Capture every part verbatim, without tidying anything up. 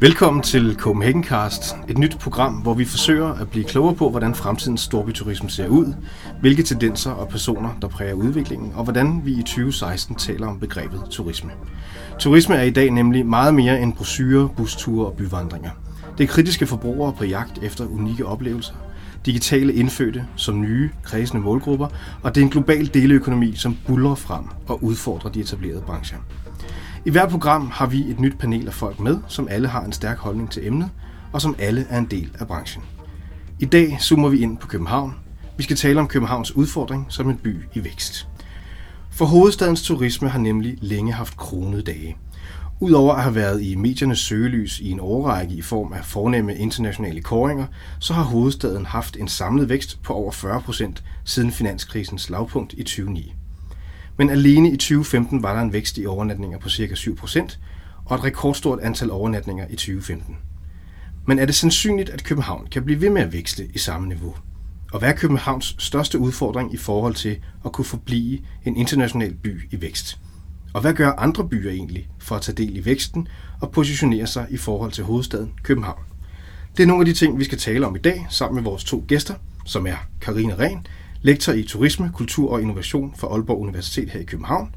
Velkommen til Copenhagencast, et nyt program, hvor vi forsøger at blive klogere på, hvordan fremtidens storbyturisme ser ud, hvilke tendenser og personer, der præger udviklingen, og hvordan vi i tyve seksten taler om begrebet turisme. Turisme er i dag nemlig meget mere end brochurer, busture og byvandringer. Det er kritiske forbrugere på jagt efter unikke oplevelser, digitale indfødte som nye, kredsende målgrupper, og det er en global deleøkonomi, som buldrer frem og udfordrer de etablerede brancher. I hvert program har vi et nyt panel af folk med, som alle har en stærk holdning til emnet, og som alle er en del af branchen. I dag zoomer vi ind på København. Vi skal tale om Københavns udfordring som en by i vækst. For hovedstadens turisme har nemlig længe haft kronede dage. Udover at have været i mediernes søgelys i en årrække i form af fornemme internationale kåringer, så har hovedstaden haft en samlet vækst på over fyrre procent siden finanskrisens lavpunkt i to tusind og ni. Men alene i tyve femten var der en vækst i overnatninger på ca. syv procent og et rekordstort antal overnatninger i tyve femten. Men er det sandsynligt, at København kan blive ved med at vækste i samme niveau? Og hvad er Københavns største udfordring i forhold til at kunne forblive en international by i vækst? Og hvad gør andre byer egentlig for at tage del i væksten og positionere sig i forhold til hovedstaden København? Det er nogle af de ting, vi skal tale om i dag sammen med vores to gæster, som er Carina Rehn, lektor i turisme, kultur og innovation fra Aalborg Universitet her i København,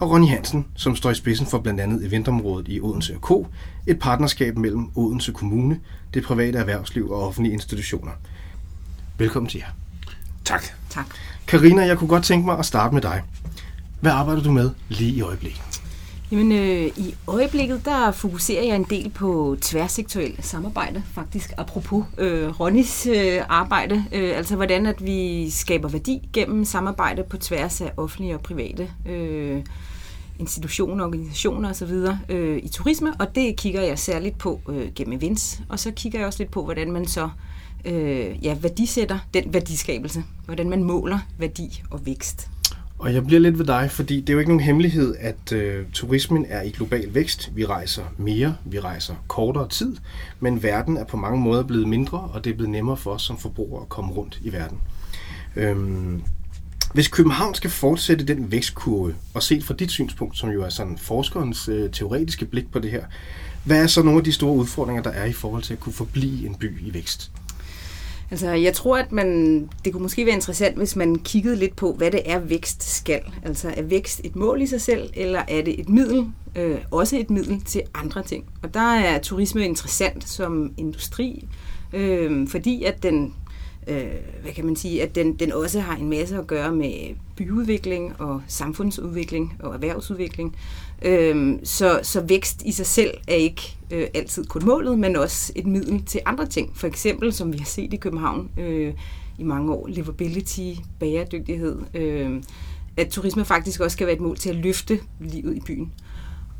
og Ronny Hansen, som står i spidsen for blandt andet eventområdet i Odense og K, et partnerskab mellem Odense Kommune, det private erhvervsliv og offentlige institutioner. Velkommen til jer. Tak. Tak. Carina, jeg kunne godt tænke mig at starte med dig. Hvad arbejder du med lige i øjeblikket? Jamen, øh, i øjeblikket, der fokuserer jeg en del på tværsektorielt samarbejde, faktisk apropos øh, Ronnys øh, arbejde. Øh, altså, hvordan at vi skaber værdi gennem samarbejde på tværs af offentlige og private øh, institutioner, organisationer osv. Øh, i turisme, og det kigger jeg særligt på øh, gennem events. Og så kigger jeg også lidt på, hvordan man så øh, ja, værdisætter den værdiskabelse, hvordan man måler værdi og vækst. Og jeg bliver lidt ved dig, fordi det er jo ikke nogen hemmelighed, at øh, turismen er i global vækst. Vi rejser mere, vi rejser kortere tid, men verden er på mange måder blevet mindre, og det er blevet nemmere for os som forbrugere at komme rundt i verden. Øhm, hvis København skal fortsætte den vækstkurve, og set fra dit synspunkt, som jo er sådan forskerens øh, teoretiske blik på det her, hvad er så nogle af de store udfordringer, der er i forhold til at kunne forblive en by i vækst? Altså, jeg tror, at man, det kunne måske være interessant, hvis man kiggede lidt på, hvad det er, vækst skal. Altså, er vækst et mål i sig selv, eller er det et middel, øh, også et middel til andre ting? Og der er turisme interessant som industri, øh, fordi at den, øh, hvad kan man sige, at den, den også har en masse at gøre med byudvikling og samfundsudvikling og erhvervsudvikling. Øh, så, så vækst i sig selv er ikke øh, altid kun målet, men også et middel til andre ting. For eksempel, som vi har set i København øh, i mange år, livability, bæredygtighed. Øh, at turisme faktisk også skal være et mål til at løfte livet i byen.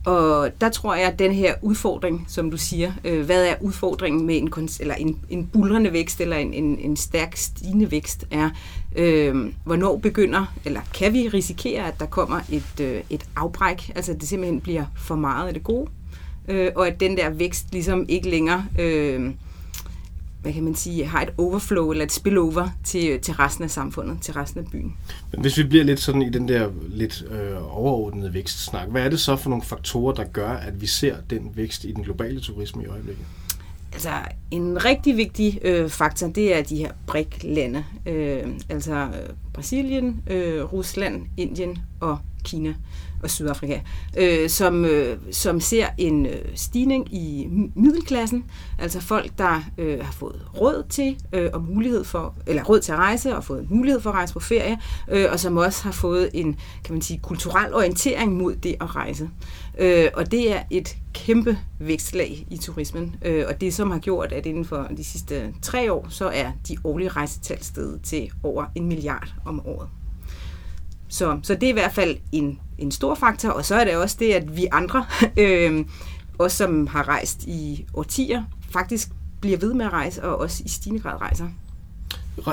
Og der tror jeg, at den her udfordring, som du siger, øh, hvad er udfordringen med en, konst, eller en, en buldrende vækst eller en, en, en stærk stigende vækst, er, øh, hvornår begynder, eller kan vi risikere, at der kommer et, øh, et afbræk, altså det simpelthen bliver for meget af det gode, øh, og at den der vækst ligesom ikke længere, øh, hvad kan man sige, har et overflow eller et spillover til, til resten af samfundet, til resten af byen. Men hvis vi bliver lidt sådan i den der lidt øh, overordnede vækstsnak, hvad er det så for nogle faktorer, der gør, at vi ser den vækst i den globale turisme i øjeblikket? Altså, en rigtig vigtig øh, faktor, det er de her B R I C-lande. Øh, altså Brasilien, øh, Rusland, Indien og Kina og Sydafrika, øh, som, øh, som ser en øh, stigning i middelklassen, altså folk, der øh, har fået råd til øh, og mulighed for, eller råd til at rejse og fået mulighed for at rejse på ferie, øh, og som også har fået en, kan man sige, kulturel orientering mod det at rejse. Øh, og det er et kæmpe vækstlag i turismen, øh, og det som har gjort, at inden for de sidste tre år, så er de årlige rejsetal steget til over en milliard om året. Så, så det er i hvert fald en, en stor faktor, og så er det også det, at vi andre, øh, os som har rejst i årtier, faktisk bliver ved med at rejse, og også i stigende grad rejser.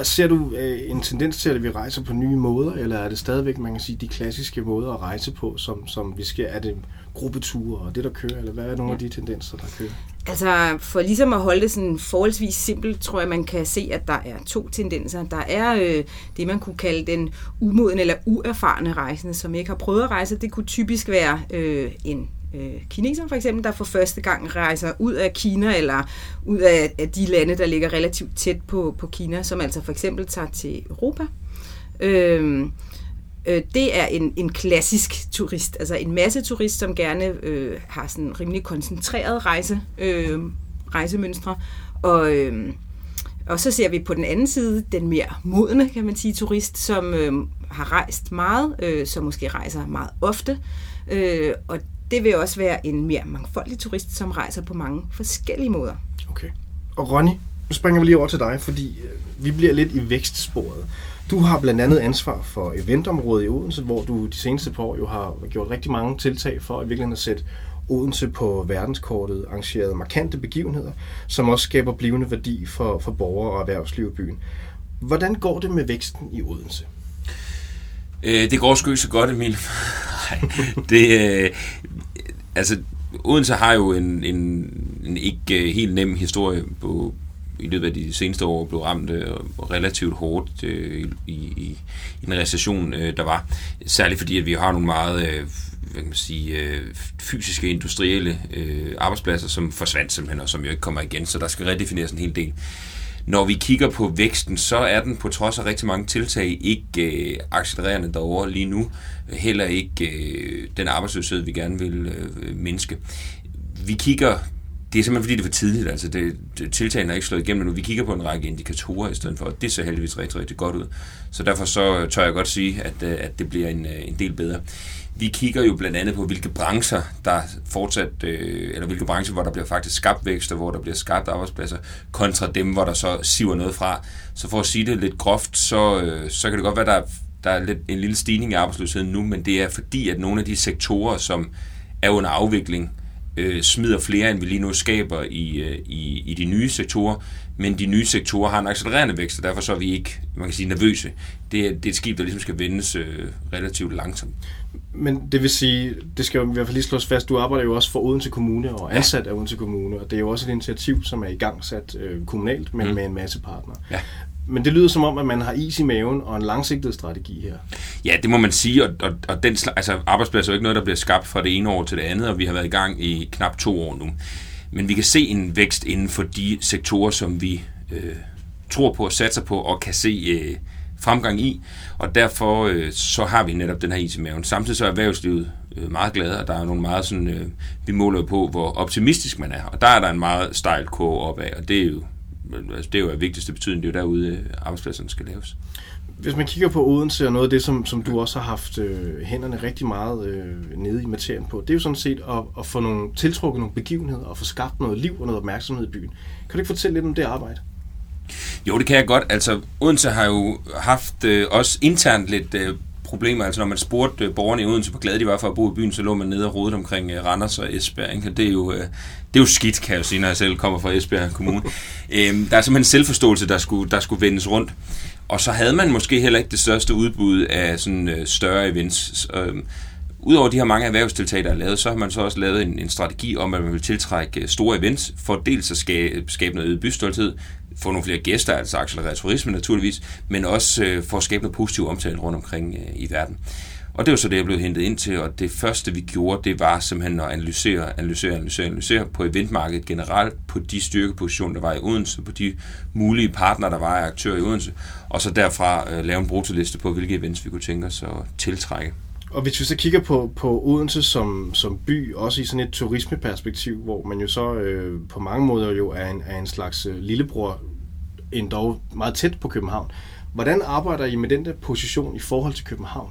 Ser du øh, en tendens til, at vi rejser på nye måder, eller er det stadigvæk, man kan sige, de klassiske måder at rejse på, som, som vi sker? Er det gruppeture og det, der kører, eller hvad er nogle ja. af de tendenser, der kører? Altså, for ligesom at holde det sådan forholdsvis simpelt, tror jeg, man kan se, at der er to tendenser. Der er øh, det, man kunne kalde den umodne eller uerfarne rejsende, som ikke har prøvet at rejse. Det kunne typisk være øh, en øh, kineser, for eksempel, der for første gang rejser ud af Kina, eller ud af, af de lande, der ligger relativt tæt på, på Kina, som altså for eksempel tager til Europa. Øh, Det er en, en klassisk turist, altså en masse turist, som gerne øh, har sådan rimelig koncentreret rejse, øh, rejsemønstre. Og, øh, og så ser vi på den anden side den mere modne, kan man sige, turist, som øh, har rejst meget, øh, som måske rejser meget ofte. Øh, og det vil også være en mere mangfoldig turist, som rejser på mange forskellige måder. Okay. Og Ronny, nu springer vi lige over til dig, fordi vi bliver lidt i vækstsporet. Du har blandt andet ansvar for eventområdet i Odense, hvor du de seneste par år jo har gjort rigtig mange tiltag for at virkelig at sætte Odense på verdenskortet, arrangeret markante begivenheder, som også skaber blivende værdi for, for borgere og erhvervsliv i byen. Hvordan går det med væksten i Odense? Øh, det går sgu ikke så godt, Emil. det, øh, altså, Odense har jo en, en, en ikke helt nem historie på i løbet af de seneste år blev ramt relativt hårdt øh, i, i, i en recession, øh, der var. Særligt fordi, at vi har nogle meget øh, hvad kan man sige, øh, fysiske, industrielle øh, arbejdspladser, som forsvandt simpelthen, og som jo ikke kommer igen, så der skal redefineres en hel del. Når vi kigger på væksten, så er den på trods af rigtig mange tiltag ikke øh, accelererende derover lige nu, heller ikke øh, den arbejdsløshed, vi gerne vil øh, mindske. Vi kigger... Det er simpelthen fordi, det er for tidligt. Altså, det, det, tiltagene er ikke slået igennem nu. Vi kigger på en række indikatorer i stedet for, og det ser heldigvis rigtig, rigtig godt ud. Så derfor så tør jeg godt sige, at, at det bliver en, en del bedre. Vi kigger jo blandt andet på, hvilke brancher, der fortsat, øh, eller hvilke brancher, hvor der bliver faktisk skabt vækst, og hvor der bliver skabt arbejdspladser, kontra dem, hvor der så siver noget fra. Så for at sige det lidt groft, så, øh, så kan det godt være, der er, der er lidt, en lille stigning i arbejdsløsheden nu, men det er fordi, at nogle af de sektorer, som er under afvikling, smider flere, end vi lige nu skaber i, i, i de nye sektorer, men de nye sektorer har en accelererende vækst, og derfor så er vi ikke, man kan sige, nervøse. Det er, det er et skib, der ligesom skal vendes øh, relativt langsomt. Men det vil sige, det skal jo i hvert fald lige slås fast, du arbejder jo også for Odense Kommune og ansat af Odense Kommune, og det er jo også et initiativ, som er igangsat øh, kommunalt, men mm. med en masse partnere. Ja. Men det lyder som om, at man har is i maven og en langsigtet strategi her. Ja, det må man sige, og, og, og den slags, altså, arbejdspladser er jo ikke noget, der bliver skabt fra det ene år til det andet, og vi har været i gang i knap to år nu. Men vi kan se en vækst inden for de sektorer, som vi øh, tror på og satser på og kan se øh, fremgang i, og derfor øh, så har vi netop den her is i maven. Samtidig så er erhvervslivet øh, meget glade, og der er nogle meget sådan, øh, vi måler på, hvor optimistisk man er, og der er der en meget stejl kurve opad, og det er jo det er jo af vigtigste betydning, det er jo derude, arbejdspladserne skal laves. Hvis man kigger på Odense og noget af det, som, som du også har haft øh, hænderne rigtig meget øh, nede i materien på, det er jo sådan set at, at få nogle, tiltrukket nogle begivenheder og få skabt noget liv og noget opmærksomhed i byen. Kan du ikke fortælle lidt om det arbejde? Jo, det kan jeg godt. Altså, Odense har jo haft øh, også internt lidt øh, problemer. Altså, når man spurgte øh, borgerne i Odense, hvor glade de var for at bo i byen, så lå man nede og rodede omkring øh, Randers og Esbjerg. Ikke? Og det er jo... Øh, Det er jo skidt, kan jeg jo sige, når jeg selv kommer fra Esbjerg Kommune. Æm, der er simpelthen en selvforståelse, der skulle, der skulle vendes rundt. Og så havde man måske heller ikke det største udbud af sådan, øh, større events. Øhm, Udover de her mange erhvervstiltag, der er lavet, så har man så også lavet en, en strategi om, at man vil tiltrække store events, for dels at skabe, skabe noget øget bystolthed, få nogle flere gæster, altså accelerere turisme naturligvis, men også øh, for at skabe noget positiv omtale rundt omkring øh, i verden. Og det var så det, jeg blev hentet ind til, og det første, vi gjorde, det var simpelthen at analysere, analysere, analysere, analysere på eventmarkedet generelt, på de styrkepositioner, der var i Odense, på de mulige partnere, der var af aktører i Odense, og så derfra øh, lave en bruttoliste på, hvilke events vi kunne tænke os at tiltrække. Og hvis vi så kigger på, på Odense som, som by, også i sådan et turismeperspektiv, hvor man jo så øh, på mange måder jo er en, er en slags lillebror, endda meget tæt på København. Hvordan arbejder I med den der position i forhold til København?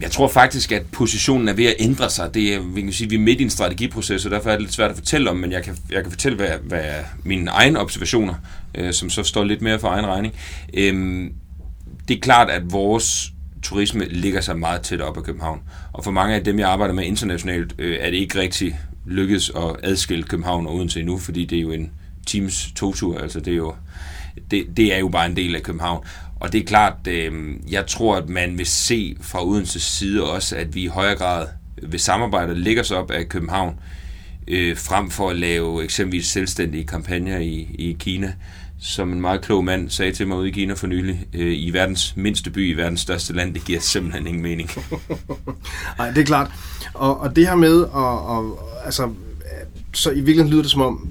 Jeg tror faktisk, at positionen er ved at ændre sig. Det er, vi kan sige, vi er midt i en strategiproces, og derfor er det lidt svært at fortælle om, men jeg kan, jeg kan fortælle, hvad, hvad mine egne observationer, øh, som så står lidt mere for egen regning. Øhm, det er klart, at vores turisme ligger sig meget tæt op ad København, og for mange af dem, jeg arbejder med internationalt, øh, er det ikke rigtig lykkedes at adskille København og Odense endnu, fordi det er jo en times togtur, altså det er jo, det, det er jo bare en del af København. Og det er klart, øh, jeg tror, at man vil se fra Odenses side også, at vi i højere grad ved samarbejdet lægger sig op af København. øh, frem for at lave eksempelvis selvstændige kampagner i, i Kina. Som en meget klog mand sagde til mig ude i Kina for nylig, øh, i verdens mindste by, i verdens største land, det giver simpelthen ingen mening. Nej, det er klart. Og, og det her med, og, og, altså, så i virkeligheden lyder det som om,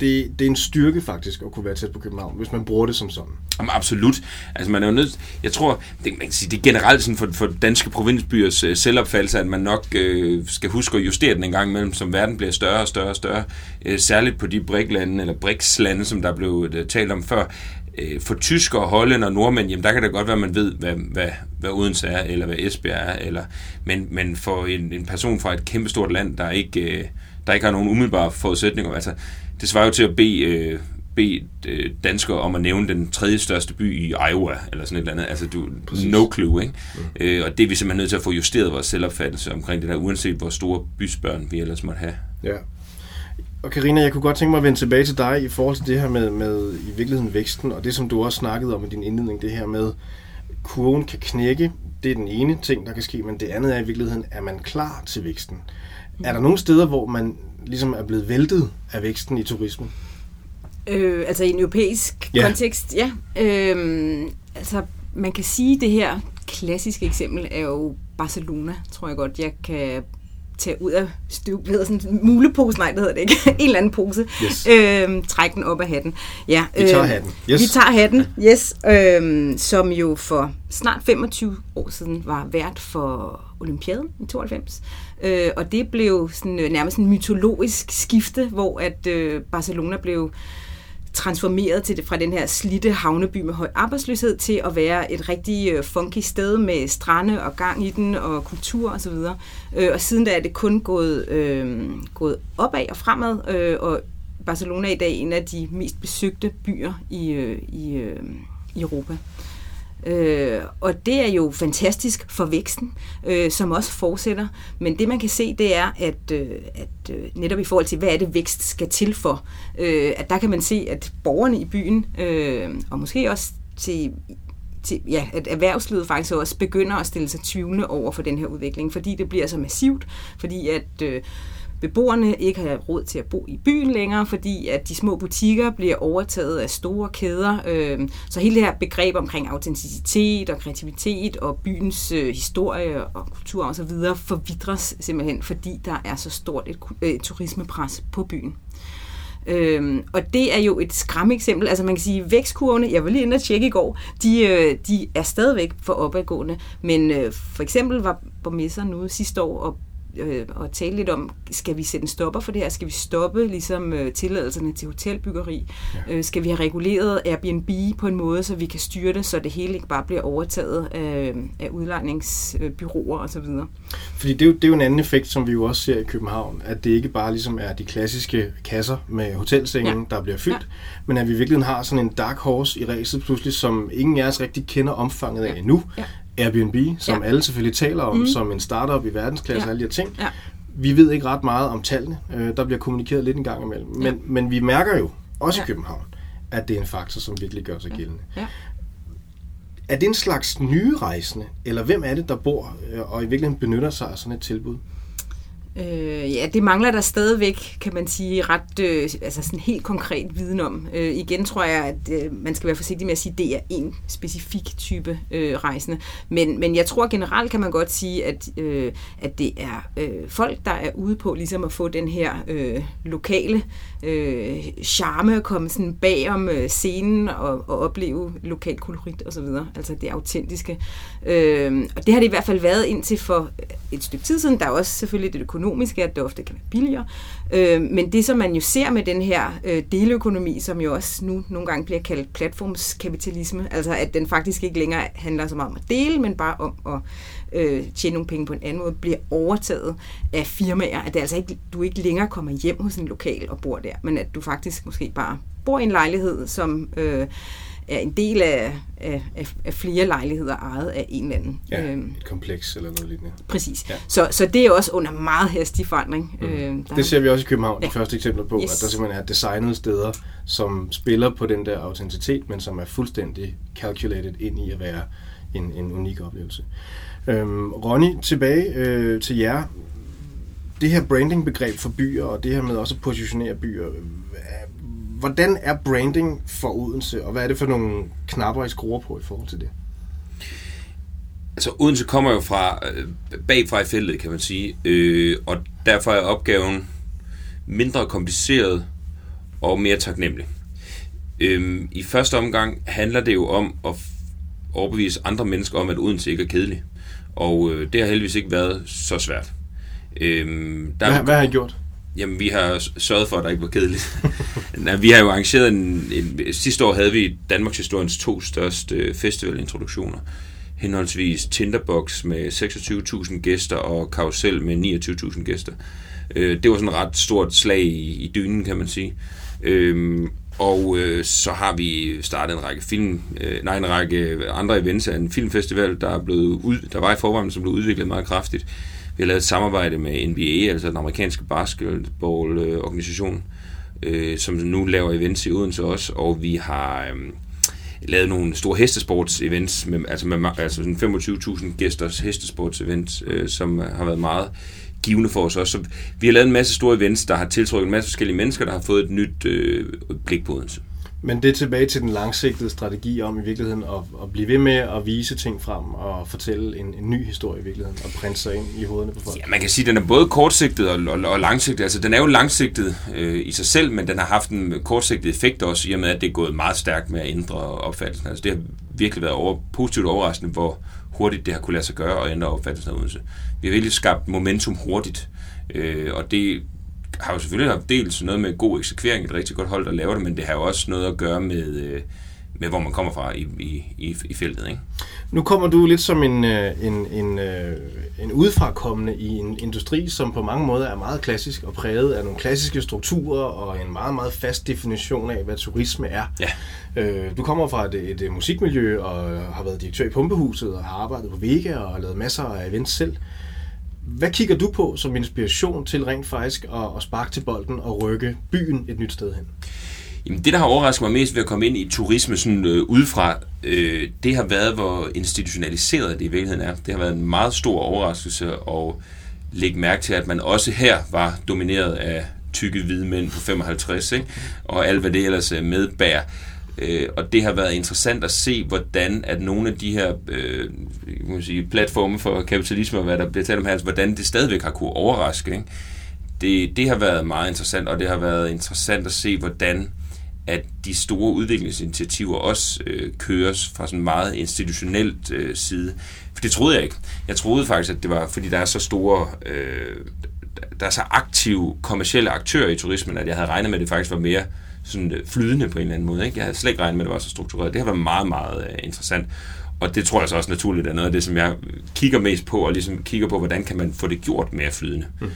det, det er en styrke faktisk at kunne være tæt på København, hvis man bruger det som sådan. Jamen, absolut. Altså, man er jo nødt, jeg tror, det, man kan sige, det er generelt sådan for, for danske provinsbyers øh, selvopfattelse, at man nok øh, skal huske at justere den en gang imellem, som verden bliver større og større og større. Øh, særligt på de B R I C-lande, eller B R I C S-lande, som der blev øh, talt om før. Øh, for tyskere, hollænder og nordmænd, jamen der kan det godt være, at man ved, hvad, hvad, hvad Odense er, eller hvad Esbjerg er. Eller, men, men for en, en person fra et kæmpestort land, der ikke, øh, der ikke har nogen umiddelbare forudsætninger, altså det svarer jo til at bede, øh, bede øh, danskere om at nævne den tredje største by i Iowa, eller sådan et eller andet. Altså, du, no clue, ikke? Ja. Øh, og det er vi simpelthen nødt til at få justeret vores selvopfattelse omkring det der, uanset hvor store bysbørn vi ellers måtte have. Ja. Og Carina, jeg kunne godt tænke mig at vende tilbage til dig i forhold til det her med, med i virkeligheden væksten, og det som du også snakkede om i din indledning, det her med, kurven kan knække, det er den ene ting, der kan ske, men det andet er i virkeligheden, er man klar til væksten? Er der nogle steder, hvor man ligesom er blevet væltet af væksten i turismen? Øh, altså i en europæisk yeah. kontekst, ja. Øh, altså man kan sige, det her klassiske eksempel er jo Barcelona, tror jeg godt, jeg kan tage ud af støvbladet, sådan en mulepose, nej, det hedder det ikke, en eller anden pose, yes. øh, træk den op af hatten. Ja, øh, vi tager hatten, yes. Vi tager hatten, yes, øh, som jo for snart femogtyve år siden var vært for Olympiaden i tooghalvfems, øh, og det blev sådan, nærmest en mytologisk skifte, hvor at øh, Barcelona blev transformeret til det, fra den her slidte havneby med høj arbejdsløshed til at være et rigtig funky sted med strande og gang i den og kultur osv. Og, øh, og siden da er det kun gået, øh, gået opad og fremad, øh, og Barcelona er i dag en af de mest besøgte byer i, øh, i, øh, i Europa. Øh, og det er jo fantastisk for væksten, øh, som også fortsætter. Men det man kan se, det er, at, øh, at øh, netop i forhold til, hvad er det vækst skal til for, øh, at der kan man se, at borgerne i byen, øh, og måske også til, til ja, at erhvervslivet faktisk også begynder at stille sig tvivlende over for den her udvikling, fordi det bliver så massivt, fordi at øh, beboerne ikke har råd til at bo i byen længere, fordi at de små butikker bliver overtaget af store kæder. Så hele det her begreb omkring autenticitet og kreativitet og byens historie og kultur og så videre forvidres simpelthen, fordi der er så stort et turismepres på byen. Øhm, og det er jo et skræmmende eksempel. Altså man kan sige, vækstkurvene, jeg var lige inde og tjekke i går, de, de er stadigvæk for opadgående, men for eksempel var borgmesteren ude sidste år og og tale lidt om, skal vi sætte en stopper for det her? Skal vi stoppe ligesom tilladelserne til hotelbyggeri? Ja. Skal vi have reguleret Airbnb på en måde, så vi kan styre det, så det hele ikke bare bliver overtaget af, af udlejningsbyråer osv.? Fordi det er, jo, det er jo en anden effekt, som vi jo også ser i København, at det ikke bare ligesom er de klassiske kasser med hotelsengen, ja. Der bliver fyldt, ja. Men at vi virkelig har sådan en dark horse i ræset pludselig, som ingen af os rigtig kender omfanget af ja. Endnu. Ja. Airbnb, som ja. Alle selvfølgelig taler om, mm. som en startup i verdensklasse ja. Og alle de her ting. Ja. Vi ved ikke ret meget om tallene. Der bliver kommunikeret lidt en gang imellem. Men, ja. Men vi mærker jo, også ja. I København, at det er en faktor, som virkelig gør sig gældende. Ja. Er det en slags nye rejsende? Eller hvem er det, der bor og i virkeligheden benytter sig af sådan et tilbud? Øh, ja, det mangler der stadigvæk, kan man sige, ret øh, altså sådan helt konkret viden om. Øh, igen tror jeg, at øh, man skal være forsigtig med at sige, at det er en specifik type øh, rejsende. Men, men jeg tror generelt kan man godt sige, at, øh, at det er øh, folk, der er ude på ligesom at få den her øh, lokale øh, charme, komme sådan bagom øh, scenen og, og opleve lokal kolorit osv., altså det autentiske. Øh, og det har det i hvert fald været indtil for et stykke tid siden. Der er også selvfølgelig det økonomiske, at det ofte kan være billigere. Øh, men det, som man jo ser med den her øh, deleøkonomi, som jo også nu nogle gange bliver kaldt platformskapitalisme, altså at den faktisk ikke længere handler så meget om at dele, men bare om at øh, tjene nogle penge på en anden måde, bliver overtaget af firmaer. At det altså ikke, du ikke længere kommer hjem hos en lokal og bor der, men at du faktisk måske bare bor i en lejlighed, som øh, er en del af, af, af flere lejligheder ejet af en eller anden. Ja, øhm. et kompleks eller noget lignende. Præcis. Ja. Så, så det er også under meget hastig forandring. Mm. Øhm, det ser vi også i København, ja. De første eksempler på, yes. at der simpelthen er designede steder, som spiller på den der autenticitet, men som er fuldstændig calculated ind i at være en, en unik oplevelse. Øhm, Ronny, tilbage øh, til jer. det her brandingbegreb for byer, og det her med også at positionere byer, hvordan er branding for Odense, og hvad er det for nogle knapper, I skruer på i forhold til det? Altså, Odense kommer jo fra bagfra i feltet, kan man sige, øh, og derfor er opgaven mindre kompliceret og mere taknemmelig. Øh, I første omgang handler det jo om at overbevise andre mennesker om, at Odense ikke er kedelig, og øh, det har heldigvis ikke været så svært. Øhm, der hvad, er, hvad har I gjort? Jamen, vi har sørget for, at der ikke var kedeligt. Nej, vi har jo arrangeret en, en... Sidste år havde vi Danmarks historiens to største festivalintroduktioner. Henholdsvis Tinderbox med seksogtyve tusind gæster og Karusel med niogtyve tusind gæster. Øh, det var sådan et ret stort slag i, i dynen, kan man sige. Øh, og øh, så har vi startet en række film... Øh, nej, en række andre events af en filmfestival, der, er blevet ud, der var i forvejen, som blev udviklet meget kraftigt. Vi har lavet et samarbejde med N B A, altså den amerikanske basketballorganisation, øh, som nu laver events i Odense også, og vi har øh, lavet nogle store hestesports-events, med, altså, med, altså femogtyve tusind gæsters hestesports-events, øh, som har været meget givende for os også. Så vi har lavet en masse store events, der har tiltrukket en masse forskellige mennesker, der har fået et nyt øh, blik på Odense. Men det er tilbage til den langsigtede strategi om i virkeligheden at, at blive ved med at vise ting frem og fortælle en, en ny historie i virkeligheden og printe sig ind i hovederne på folk. Ja, man kan sige, at den er både kortsigtet og, og, og langsigtet. Altså, den er jo langsigtet øh, i sig selv, men den har haft en kortsigtet effekt også, i og med, at det er gået meget stærkt med at ændre opfattelsen. Altså, det har virkelig været over, positivt overraskende, hvor hurtigt det har kunne lade sig gøre at ændre opfattelsen af Odense. Vi har virkelig skabt momentum hurtigt, øh, og det har jo selvfølgelig haft dels noget med god eksekvering, et rigtig godt hold, der laver det, men det har jo også noget at gøre med, med hvor man kommer fra i, i, i feltet, ikke? Nu kommer du lidt som en, en, en, en udefrakommende i en industri, som på mange måder er meget klassisk og præget af nogle klassiske strukturer og en meget, meget fast definition af, hvad turisme er. Ja. Du kommer fra et, et musikmiljø og har været direktør i Pumpehuset og har arbejdet på Vega og lavet masser af events selv. Hvad kigger du på som inspiration til rent faktisk at sparke til bolden og rykke byen et nyt sted hen? Jamen, det, der har overrasket mig mest ved at komme ind i turisme sådan, øh, udefra, øh, det har været, hvor institutionaliseret det i virkeligheden er. Det har været en meget stor overraskelse at lægge mærke til, at man også her var domineret af tykke hvide mænd på femoghalvtreds, ikke? Og alt, hvad det ellers medbærer. Øh, og det har været interessant at se, hvordan at nogle af de her øh, kan man sige, platforme for kapitalisme og hvad der bliver talt om her, altså, hvordan det stadigvæk har kunne overraske, ikke? Det, det har været meget interessant, og det har været interessant at se, hvordan at de store udviklingsinitiativer også øh, køres fra sådan meget institutionelt øh, side. For det troede jeg ikke. Jeg troede faktisk, at det var, fordi der er så store... Øh, der er så aktive kommercielle aktører i turismen, at jeg havde regnet med, at det faktisk var mere sådan flydende på en eller anden måde, ikke? Jeg havde slet ikke regnet med, at det var så struktureret. Det har været meget, meget interessant. Og det tror jeg så også naturligt er noget af det, som jeg kigger mest på, og ligesom kigger på, hvordan kan man få det gjort mere flydende. Mm.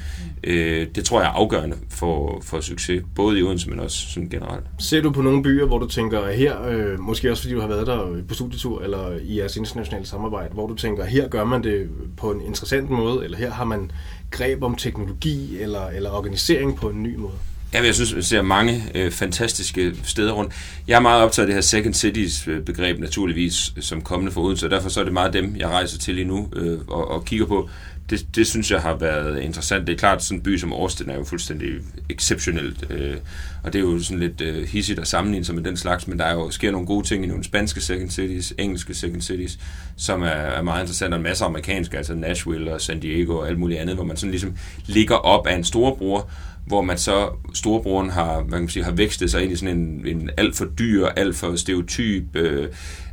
Øh, det tror jeg er afgørende for, for succes, både i Odense, men også sådan generelt. Ser du på nogle byer, hvor du tænker her, øh, måske også fordi du har været der på studietur, eller i jeres internationale samarbejde, hvor du tænker, her gør man det på en interessant måde, eller her har man greb om teknologi eller, eller organisering på en ny måde? Ja, jeg synes, jeg ser mange øh, fantastiske steder rundt. Jeg er meget optaget af det her Second Cities-begreb, naturligvis, som kommende fra Odense, og derfor så er det meget dem, jeg rejser til lige nu øh, og, og kigger på. Det, det synes jeg har været interessant. Det er klart, sådan en by som Ørstedmændene er jo fuldstændig exceptionelt, øh, og det er jo sådan lidt øh, hissigt at sammenligne sig med den slags, men der er jo sker nogle gode ting i nogle spanske Second Cities, engelske Second Cities, som er, er meget interessant, og en masse amerikanske, altså Nashville og San Diego og alt muligt andet, hvor man sådan ligesom ligger op af en storebror, hvor man så, storebroren har, man kan sige, har vækstet sig ind i sådan en, en alt for dyr, alt for stereotyp, øh,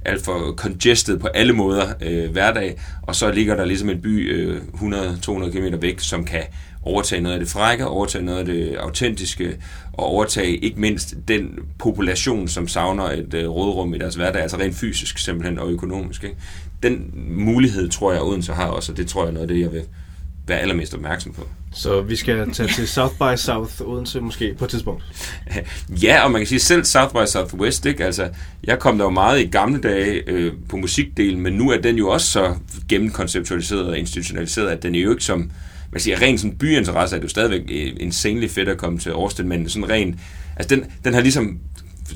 alt for congested på alle måder øh, hverdag, og så ligger der ligesom en by øh, hundrede til to hundrede kilometer væk, som kan overtage noget af det frække, overtage noget af det autentiske, og overtage ikke mindst den population, som savner et øh, rådrum i deres hverdag, altså rent fysisk simpelthen og økonomisk, ikke? Den mulighed, tror jeg, Odense har også, og det tror jeg er noget af det, jeg vil være allermest opmærksom på. Så vi skal tage til South by South Odense måske på et tidspunkt? Ja, og man kan sige selv South by Southwest, ikke? Altså, jeg kom der jo meget i gamle dage øh, på musikdelen, men nu er den jo også så gennemkonceptualiseret og institutionaliseret, at den er jo ikke som, man siger, rent sådan byinteresse er det jo stadigvæk insanely fedt at komme til Ørstedmændene, sådan rent, altså den, den har ligesom,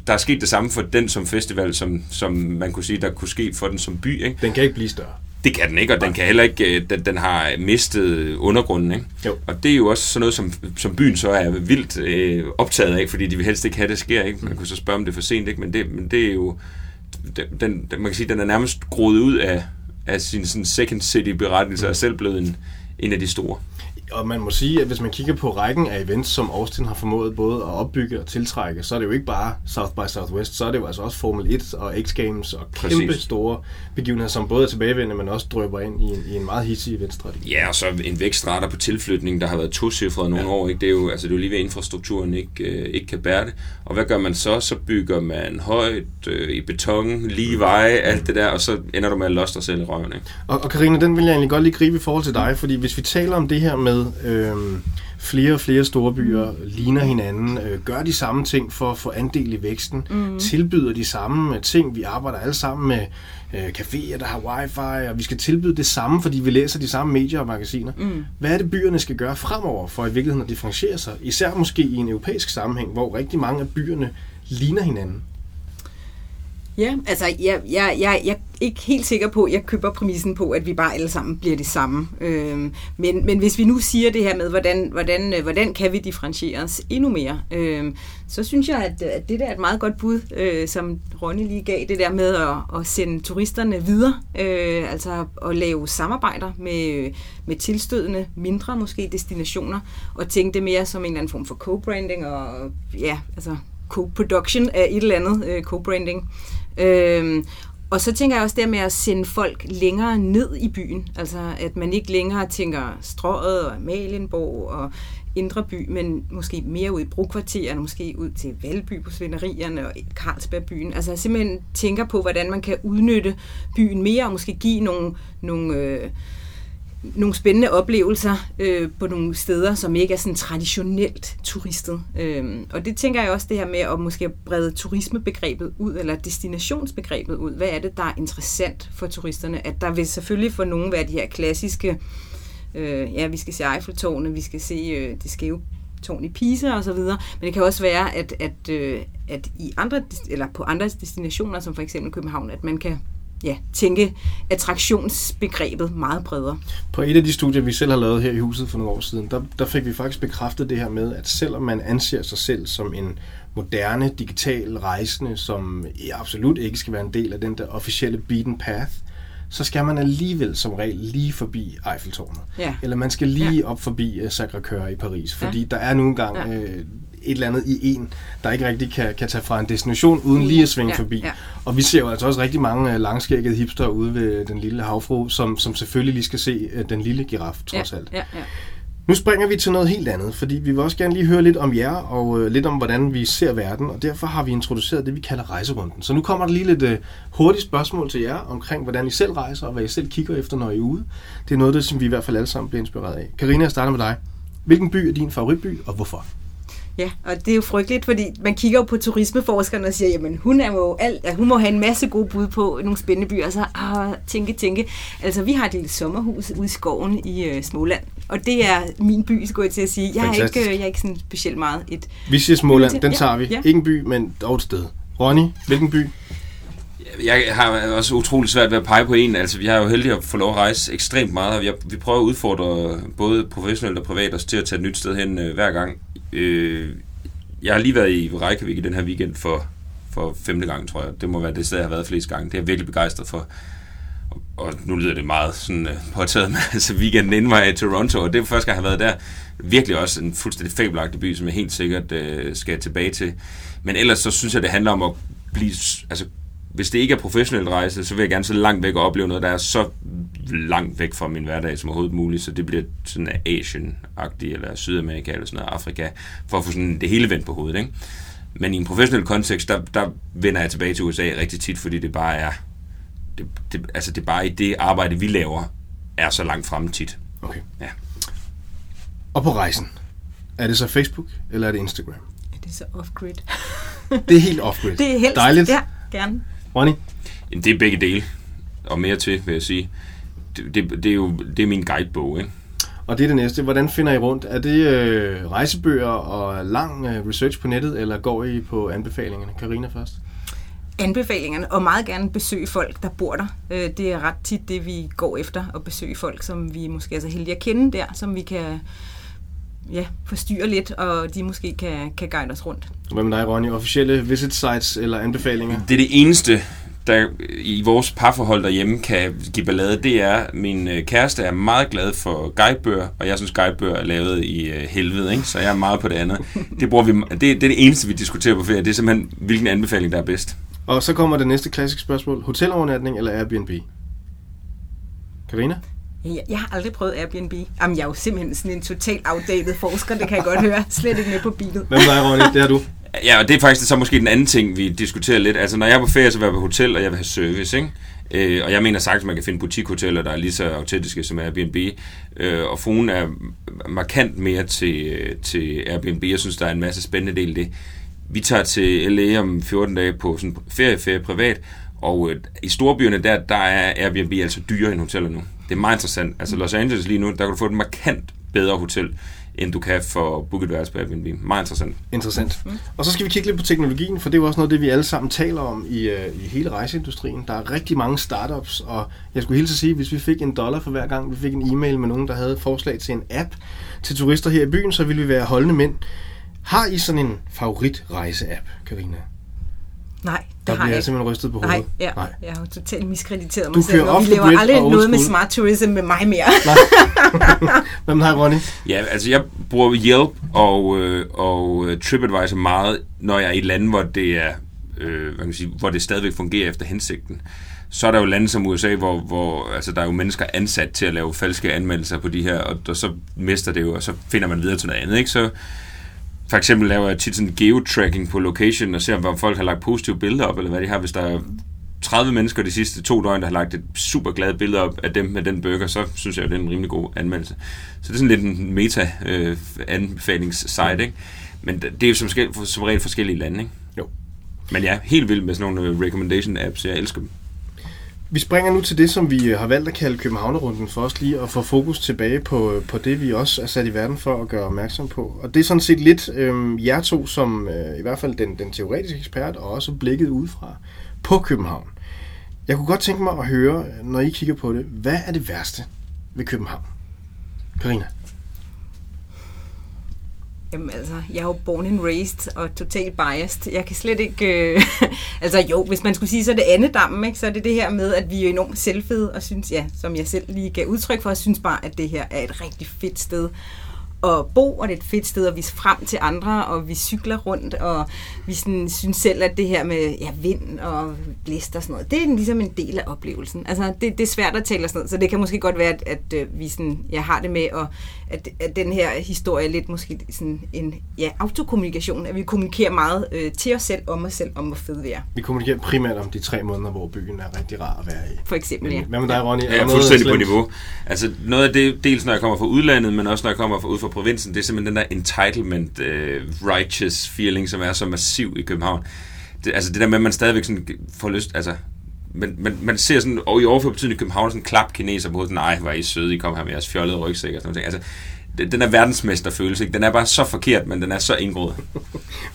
der er sket det samme for den som festival, som, som man kunne sige, der kunne ske for den som by, ikke? Den kan ikke blive større. Det kan den ikke, og den kan heller ikke, den, den har mistet undergrunden, ikke? Jo. Og det er jo også sådan noget, som, som byen så er vildt øh, optaget af, fordi de vil helst ikke have, det sker, ikke? Man kunne så spørge, om det er for sent, ikke? Men det, men det er jo, den, man kan sige, den er nærmest groet ud af, af sin sådan second city-berettelse, og er selv blevet en, en af de store. Og man må sige, at hvis man kigger på rækken af events, som Austin har formået både at opbygge og tiltrække, så er det jo ikke bare South by Southwest, så er det jo altså også Formel et og X Games og kæmpe Præcis. store begivenheder, som både er tilbagevendende, men også drøber ind i en, i en meget hissig eventstrategi. Ja, og så en vækstrater på tilflytning, der har været tocifret nogle ja. år, ikke? Det er jo altså det er jo lige ved, at infrastrukturen ikke, øh, ikke kan bære det. Og hvad gør man så? Så bygger man højt øh, i beton, lige veje, alt det der, og så ender du med at loste dig selv i røven, ikke? Og, og Carina, den vil jeg egentlig godt lige gribe i forhold til dig, fordi hvis vi taler om det her med Øhm, flere og flere store byer ligner hinanden, øh, gør de samme ting for at få andel i væksten, mm. tilbyder de samme ting. Vi arbejder alle sammen med øh, caféer, der har wifi, og vi skal tilbyde det samme, fordi vi læser de samme medier og magasiner. Mm. Hvad er det, byerne skal gøre fremover for i virkeligheden at differentiere sig? Især måske i en europæisk sammenhæng, hvor rigtig mange af byerne ligner hinanden. Ja, altså jeg, jeg, jeg, jeg er ikke helt sikker på, jeg køber præmissen på, at vi bare alle sammen bliver det samme. Øhm, men, men hvis vi nu siger det her med, hvordan, hvordan, hvordan kan vi differentiere os endnu mere, øhm, så synes jeg, at, at det der er et meget godt bud, øh, som Ronny lige gav, det der med at, at sende turisterne videre, øh, altså at lave samarbejder med, med tilstødende, mindre måske destinationer, og tænke det mere som en eller anden form for co-branding og ja, altså co-production af et eller andet, øh, co-branding. Øhm, og så tænker jeg også der med at sende folk længere ned i byen, altså at man ikke længere tænker Strøget og Amalienborg og Indre By, men måske mere ud i Brokvarteren, måske ud til Valby på Svenderierne og Carlsbergbyen. Altså jeg simpelthen tænker på, hvordan man kan udnytte byen mere og måske give nogle, nogle øh, nogle spændende oplevelser øh, på nogle steder, som ikke er sådan traditionelt turistet. Øhm, og det tænker jeg også det her med at måske brede turismebegrebet ud, eller destinationsbegrebet ud. Hvad er det, der er interessant for turisterne? At der vil selvfølgelig for nogen være de her klassiske, øh, ja, vi skal se Eiffeltårnet, vi skal se øh, det skæve tårn i Pisa og så videre, men det kan også være, at, at, øh, at i andre, eller på andre destinationer, som for eksempel København, at man kan ja, tænke attraktionsbegrebet meget bredere. På et af de studier, vi selv har lavet her i huset for nogle år siden, der, der fik vi faktisk bekræftet det her med, at selvom man anser sig selv som en moderne, digital rejsende, som absolut ikke skal være en del af den der officielle beaten path, så skal man alligevel som regel lige forbi Eiffeltårnet. Ja. Eller man skal lige ja. op forbi uh, Sacré-Cœur i Paris, fordi ja. der er nogle gange ja. øh, et eller andet i en, der ikke rigtig kan, kan tage fra en destination, uden lige at svinge ja, forbi. Ja. Og vi ser jo altså også rigtig mange langskækkede hipster ude ved den lille havfru, som, som selvfølgelig lige skal se den lille giraf, trods ja, alt. Ja, ja. Nu springer vi til noget helt andet, fordi vi vil også gerne lige høre lidt om jer, og øh, lidt om, hvordan vi ser verden, og derfor har vi introduceret det, vi kalder rejserunden. Så nu kommer der lige lidt øh, hurtigt spørgsmål til jer, omkring hvordan I selv rejser, og hvad I selv kigger efter, når I er ude. Det er noget, det, som vi i hvert fald alle sammen bliver inspireret af. Carina, jeg starter med dig. Hvilken by er din favoritby, og hvorfor? Ja, og det er jo frygteligt, fordi man kigger på turismeforskerne og siger, jamen hun, er jo alt, altså, hun må have en masse gode bud på nogle spændende byer, og så ah, tænke, tænke. Altså, vi har et lille sommerhus ude i skoven i uh, Småland, og det er min by, skulle jeg til at sige. Jeg er ikke, jeg er ikke sådan specielt meget et... Vi siger Småland, den tager vi. Ja, ja. Ikke en by, men dog et sted. Ronny, hvilken by? Jeg har også utrolig svært ved at pege på en. Altså, vi har jo heldig at få lov at rejse ekstremt meget, og vi prøver at udfordre både professionelt og privat os til at tage et nyt sted hen øh, hver gang. Øh, jeg har lige været i Reykjavik i den her weekend for, for femte gang, tror jeg. Det må være det sted, jeg har været flest gange. Det er jeg virkelig begejstret for. Og, og nu lyder det meget sådan øh, påtaget, men altså weekenden inden var jeg i Toronto, og det er første gang, jeg har været der. Virkelig også en fuldstændig fabelagtig by, som jeg helt sikkert øh, skal tilbage til. Men ellers så synes jeg, det handler om at blive... Altså, hvis det ikke er professionelt rejse, så vil jeg gerne så langt væk og opleve noget, der er så langt væk fra min hverdag som overhovedet muligt, så det bliver sådan Asian-agtig, eller Sydamerika, eller sådan noget, Afrika, for at få sådan det hele vendt på hovedet, ikke? Men i en professionel kontekst, der, der vender jeg tilbage til U S A rigtig tit, fordi det bare er, det, det, altså det bare i det arbejde, vi laver, er så langt fremme tit. Okay. Ja. Og på rejsen, er det så Facebook, eller er det Instagram? Er det så off-grid? Det er helt off-grid. Det er helt, dejligt. Ja, gerne. Ronny? Det er begge dele, og mere til, vil jeg sige. Det, det, det er jo det er min guidebog, ikke? Og det er det næste. Hvordan finder I rundt? Er det øh, rejsebøger og lang øh, research på nettet, eller går I på anbefalingerne? Carina først. anbefalingerne, og meget gerne besøge folk, der bor der. Det er ret tit det, vi går efter, at besøge folk, som vi måske er så heldige at kende der, som vi kan ja, forstyrre lidt, og de måske kan, kan guide os rundt. Hvad med dig, Ronny? Officielle visit sites eller anbefalinger? Det er det eneste, der i vores parforhold derhjemme kan give ballade, det er, min kæreste er meget glad for guidebøger, og jeg synes, guidebøger er lavet i helvede, ikke? Så jeg er meget på det andet. Det, bruger vi, det, det er det eneste, vi diskuterer på ferie, det er simpelthen, hvilken anbefaling, der er bedst. Og så kommer det næste klassiske spørgsmål. Hotelovernatning eller Airbnb? Carina? Jeg, jeg har aldrig prøvet Airbnb. Jamen, jeg er jo simpelthen sådan en totalt outdated forsker, det kan jeg godt høre. Slet ikke med på bilen. Hvem er Ronny? Det har du. Ja, og det er faktisk så måske den anden ting, vi diskuterer lidt. Altså, når jeg er på ferie, så vil jeg på hotel, og jeg vil have service, ikke? Øh, og jeg mener sagt, at man kan finde butikhoteller, der er lige så autentiske som Airbnb. Øh, og fruen er markant mere til, til Airbnb. Jeg synes, der er en masse spændende del i det. Vi tager til L A om fjorten dage på sådan ferieferie privat, og øh, i storbyerne der, der er Airbnb altså dyrere end hoteller nu. Det er meget interessant. Altså Los Angeles lige nu, der kan du få et markant bedre hotel, end du kan for booket værelse på Airbnb. Meget interessant. Interessant. Og så skal vi kigge lidt på teknologien, for det er jo også noget, det vi alle sammen taler om i, i hele rejseindustrien. Der er rigtig mange startups, og jeg skulle hilse at sige, at hvis vi fik en dollar for hver gang, vi fik en e-mail med nogen, der havde forslag til en app til turister her i byen, så ville vi være holdende mænd. Har I sådan en favoritrejse-app, Carina? Nej, det der har jeg ikke. Der bliver simpelthen rystet på hovedet. Nej, ja, Nej. Jeg har jo totalt miskrediteret mig selv. Du lever aldrig noget med smart tourism med mig mere. Hvem har Ronny? Ja, altså jeg bruger Yelp og, øh, og TripAdvisor meget, når jeg er i et land, hvor det, er, øh, hvad kan man sige, hvor det stadigvæk fungerer efter hensigten. Så er der jo lande som U S A, hvor, hvor altså, der er jo mennesker ansat til at lave falske anmeldelser på de her, og, og så mister det jo, og så finder man videre til noget andet, ikke? Så for eksempel laver jeg tit sådan geotracking på location og ser, om folk har lagt positive billeder op, eller hvad de har. Hvis der er tredive mennesker de sidste to døgn, der har lagt et super glad billede op af dem med den burger, så synes jeg, det er en rimelig god anmeldelse. Så det er sådan lidt en meta-anbefalingssite, øh, ikke? Men det er jo som, som regel forskellige lande, ikke? Jo. Men jeg er helt vild med sådan nogle recommendation-apps, jeg elsker dem. Vi springer nu til det, som vi har valgt at kalde Københavnerrunden, for os lige at få fokus tilbage på, på det, vi også er sat i verden for at gøre opmærksom på. Og det er sådan set lidt øh, jer to, som øh, i hvert fald den, den teoretiske ekspert, og også blikket udefra på København. Jeg kunne godt tænke mig at høre, når I kigger på det, hvad er det værste ved København? Carina? Jamen altså, jeg er jo born and raised og totalt biased. Jeg kan slet ikke... Øh, altså jo, hvis man skulle sige, så er det andedammen, ikke? Så er det det her med, at vi er enormt selvfede, og synes, ja, som jeg selv lige gav udtryk for, synes bare, at det her er et rigtig fedt sted at bo, og det er et fedt sted at vise frem til andre, og vi cykler rundt, og vi sådan, synes selv, at det her med ja, vind og blæst og sådan noget, det er ligesom en del af oplevelsen. Altså, det, det er svært at tale og sådan noget, så det kan måske godt være, at, at, at vi sådan, jeg har det med, at, at, at den her historie er lidt måske sådan en ja, autokommunikation, at vi kommunikerer meget øh, til os selv, om os selv, om hvor fede vi er. Vi kommunikerer primært om de tre måneder, hvor byen er rigtig rar at være i. For eksempel, ja. Hvad med dig, Ronny? Ja, jeg er fuldstændig på niveau. Altså, noget af det, dels når jeg kommer fra udlandet, men også når jeg kommer fra ud fra provinsen, det er simpelthen den der entitlement uh, righteous feeling, som er så massiv i København. Det, altså det der med, at man stadigvæk sådan får lyst, altså man, man, man ser sådan, og i overført betydning i København, sådan klap kineser på hovedet, nej, var I søde, I kom her med jeres fjollede rygsæk og sådan noget. Altså, det, den er verdensmesterfølelse, ikke? Den er bare så forkert, men den er så indgroet.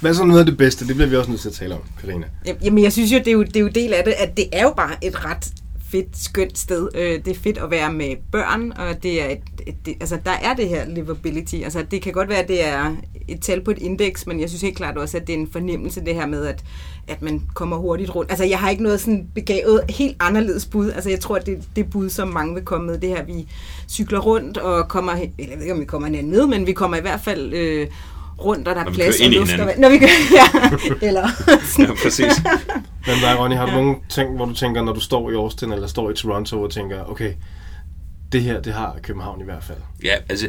Hvad så noget af det bedste? Det bliver vi også nødt til at tale om, Carina. Jamen jeg synes jo, det er jo, det er jo del af det, at det er jo bare et ret fedt, skønt sted. Det er fedt at være med børn, og det er et, et, det, altså, der er det her livability. Altså, det kan godt være, at det er et tal på et indeks, men jeg synes helt klart også, at det er en fornemmelse, det her med, at, at man kommer hurtigt rundt. Altså, jeg har ikke noget sådan begavet helt anderledes bud. Altså, jeg tror, at det, det bud, som mange vil komme med, det her, vi cykler rundt og kommer, eller jeg ved ikke, om vi kommer hinanden med, men vi kommer i hvert fald øh, rundt, og der er plads og luft. Og, når vi kører ja, eller sådan. Ja, præcis. Men der, Ronny, har du ja. nogle ting, hvor du tænker, når du står i Austin eller står i Toronto og tænker, okay, det her, det har København i hvert fald? Ja, altså,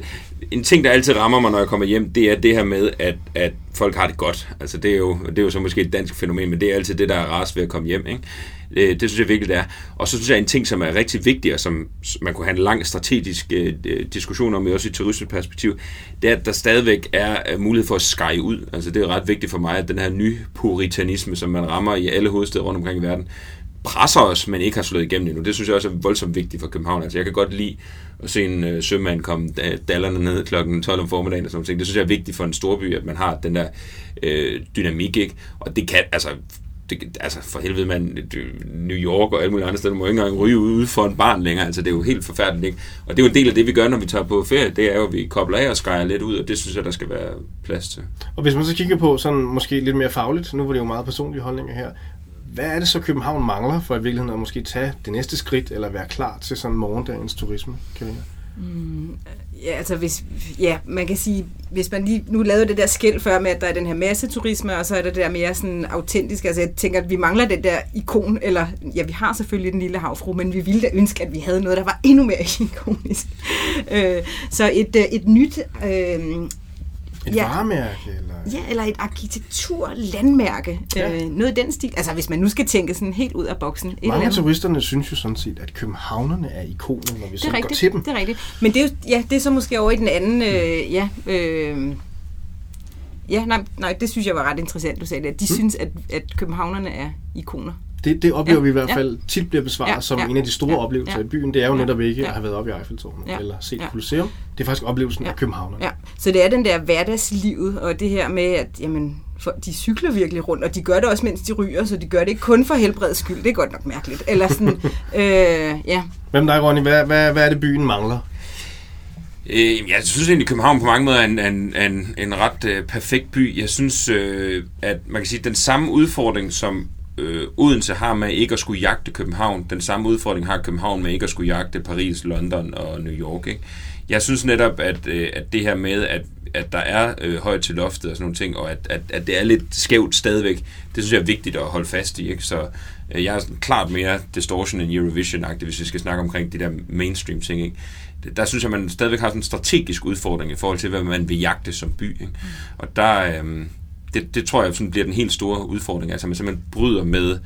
en ting, der altid rammer mig, når jeg kommer hjem, det er det her med, at, at folk har det godt. Altså, det er, jo, det er jo så måske et dansk fænomen, men det er altid det, der er rarest ved at komme hjem, ikke? Det, det synes jeg virkelig, det er. Og så synes jeg, en ting, som er rigtig vigtig, og som man kunne have en lang strategisk øh, diskussion om, også i turistperspektiv, det er, at der stadigvæk er mulighed for at skære ud. Altså, det er ret vigtigt for mig, at den her nye puritanisme, som man rammer i alle hovedsteder rundt omkring i verden, presser os, men ikke har slået igennem endnu. Det synes jeg også er voldsomt vigtigt for København. Altså, jeg kan godt lide at se en øh, sømand komme dallerne ned klokken tolv om formiddagen og sådan noget. Det synes jeg er vigtigt for en storby, at man har den der øh, dynamik, ikke? Og det kan, altså, det, altså for helvede mand, New York og alle mulige andre steder, må ikke engang ryge ude for en barn længere, altså det er jo helt forfærdeligt, ikke? Og det er jo en del af det, vi gør, når vi tager på ferie, det er jo, at vi kobler af og skrejer lidt ud, og det synes jeg, der skal være plads til. Og hvis man så kigger på sådan måske lidt mere fagligt, nu var det jo meget personlige holdninger her, hvad er det så København mangler for i virkeligheden at måske tage det næste skridt, eller være klar til sådan morgendagens turisme, Carina? Mm, ja, altså hvis, ja, man kan sige, hvis man lige nu lavede det der skel før med, at der er den her masseturisme, og så er der det der mere sådan autentisk, altså jeg tænker, at vi mangler den der ikon, eller ja, vi har selvfølgelig den lille havfru, men vi ville da ønske, at vi havde noget, der var endnu mere ikonisk. øh, så et, et nyt... Øh, Et ja. varemærke? Eller? Ja, eller et arkitekturlandmærke. Ja. Øh, noget i den stil. Altså, hvis man nu skal tænke sådan helt ud af boksen. Mange af turisterne synes jo sådan set, at københavnerne er ikoner, når vi så går til dem. Det er rigtigt. Men det er, jo, ja, det er så måske over i den anden... Øh, ja, øh, ja nej, nej, det synes jeg var ret interessant, du sagde det. At de mm. synes, at, at københavnerne er ikoner. Det, det oplever ja, vi i hvert fald ja. tit bliver besvaret ja, som ja, en af de store ja, oplevelser ja, i byen. Det er jo ja, netop ikke ja, at have været oppe i Eiffeltårnet ja, eller set ja, Colosseum. Det er faktisk oplevelsen ja, af København. Ja. Så det er den der hverdagslivet og det her med, at jamen, de cykler virkelig rundt, og de gør det også, mens de ryger, så de gør det ikke kun for helbredets skyld. Det er godt nok mærkeligt. Eller sådan, øh, ja. Hvem dig, Ronny? Hvad, hvad, hvad er det, byen mangler? Øh, jeg synes egentlig, at København på mange måder er en, en, en, en ret øh, perfekt by. Jeg synes, øh, at man kan sige, den samme udfordring, som Øh, Odense har med ikke at skulle jagte København. Den samme udfordring har København med ikke at skulle jagte Paris, London og New York, ikke? Jeg synes netop, at, øh, at det her med, at, at der er øh, højt til loftet og sådan nogle ting, og at, at, at det er lidt skævt stadigvæk, det synes jeg er vigtigt at holde fast i, ikke? Så øh, jeg er klart mere distortion end Eurovision-agtig, hvis vi skal snakke omkring de der mainstream ting, ikke? Der synes jeg, man stadigvæk har sådan en strategisk udfordring i forhold til, hvad man vil jagte som by, ikke? Og der... Øh, Det, det tror jeg sådan bliver den helt store udfordring, altså man simpelthen bryder med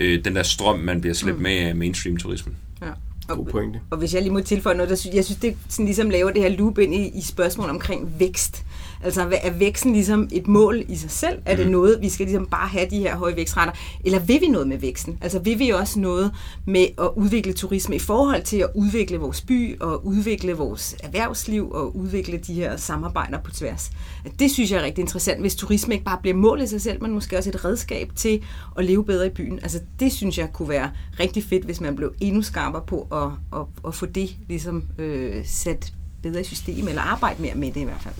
øh, den der strøm, man bliver slæbt mm. med af mainstream-turismen. Ja. God pointe. Og hvis jeg lige må tilføje noget, der synes, jeg synes, det sådan ligesom laver det her loop ind i, i spørgsmål omkring vækst. Altså er væksten ligesom et mål i sig selv? Er det noget, vi skal ligesom bare have de her høje vækstrater? Eller vil vi noget med væksten? Altså vil vi også noget med at udvikle turisme i forhold til at udvikle vores by og udvikle vores erhvervsliv og udvikle de her samarbejder på tværs? Det synes jeg er rigtig interessant, hvis turisme ikke bare bliver mål i sig selv, men måske også et redskab til at leve bedre i byen. Altså det synes jeg kunne være rigtig fedt, hvis man blev endnu skarpere på at, at, at få det ligesom øh, sat bedre system, eller arbejde mere med det i hvert fald.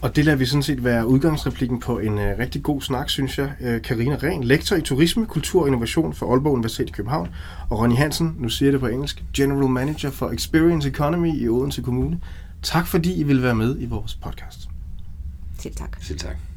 Og det lader vi sådan set være udgangsreplikken på en uh, rigtig god snak, synes jeg. Uh, Carina Rehn, lektor i turisme, kultur og innovation for Aalborg Universitet i København, og Ronny Hansen, nu siger jeg det på engelsk, General Manager for Experience Economy i Odense Kommune. Tak fordi I vil være med i vores podcast. Selv tak. Selv tak.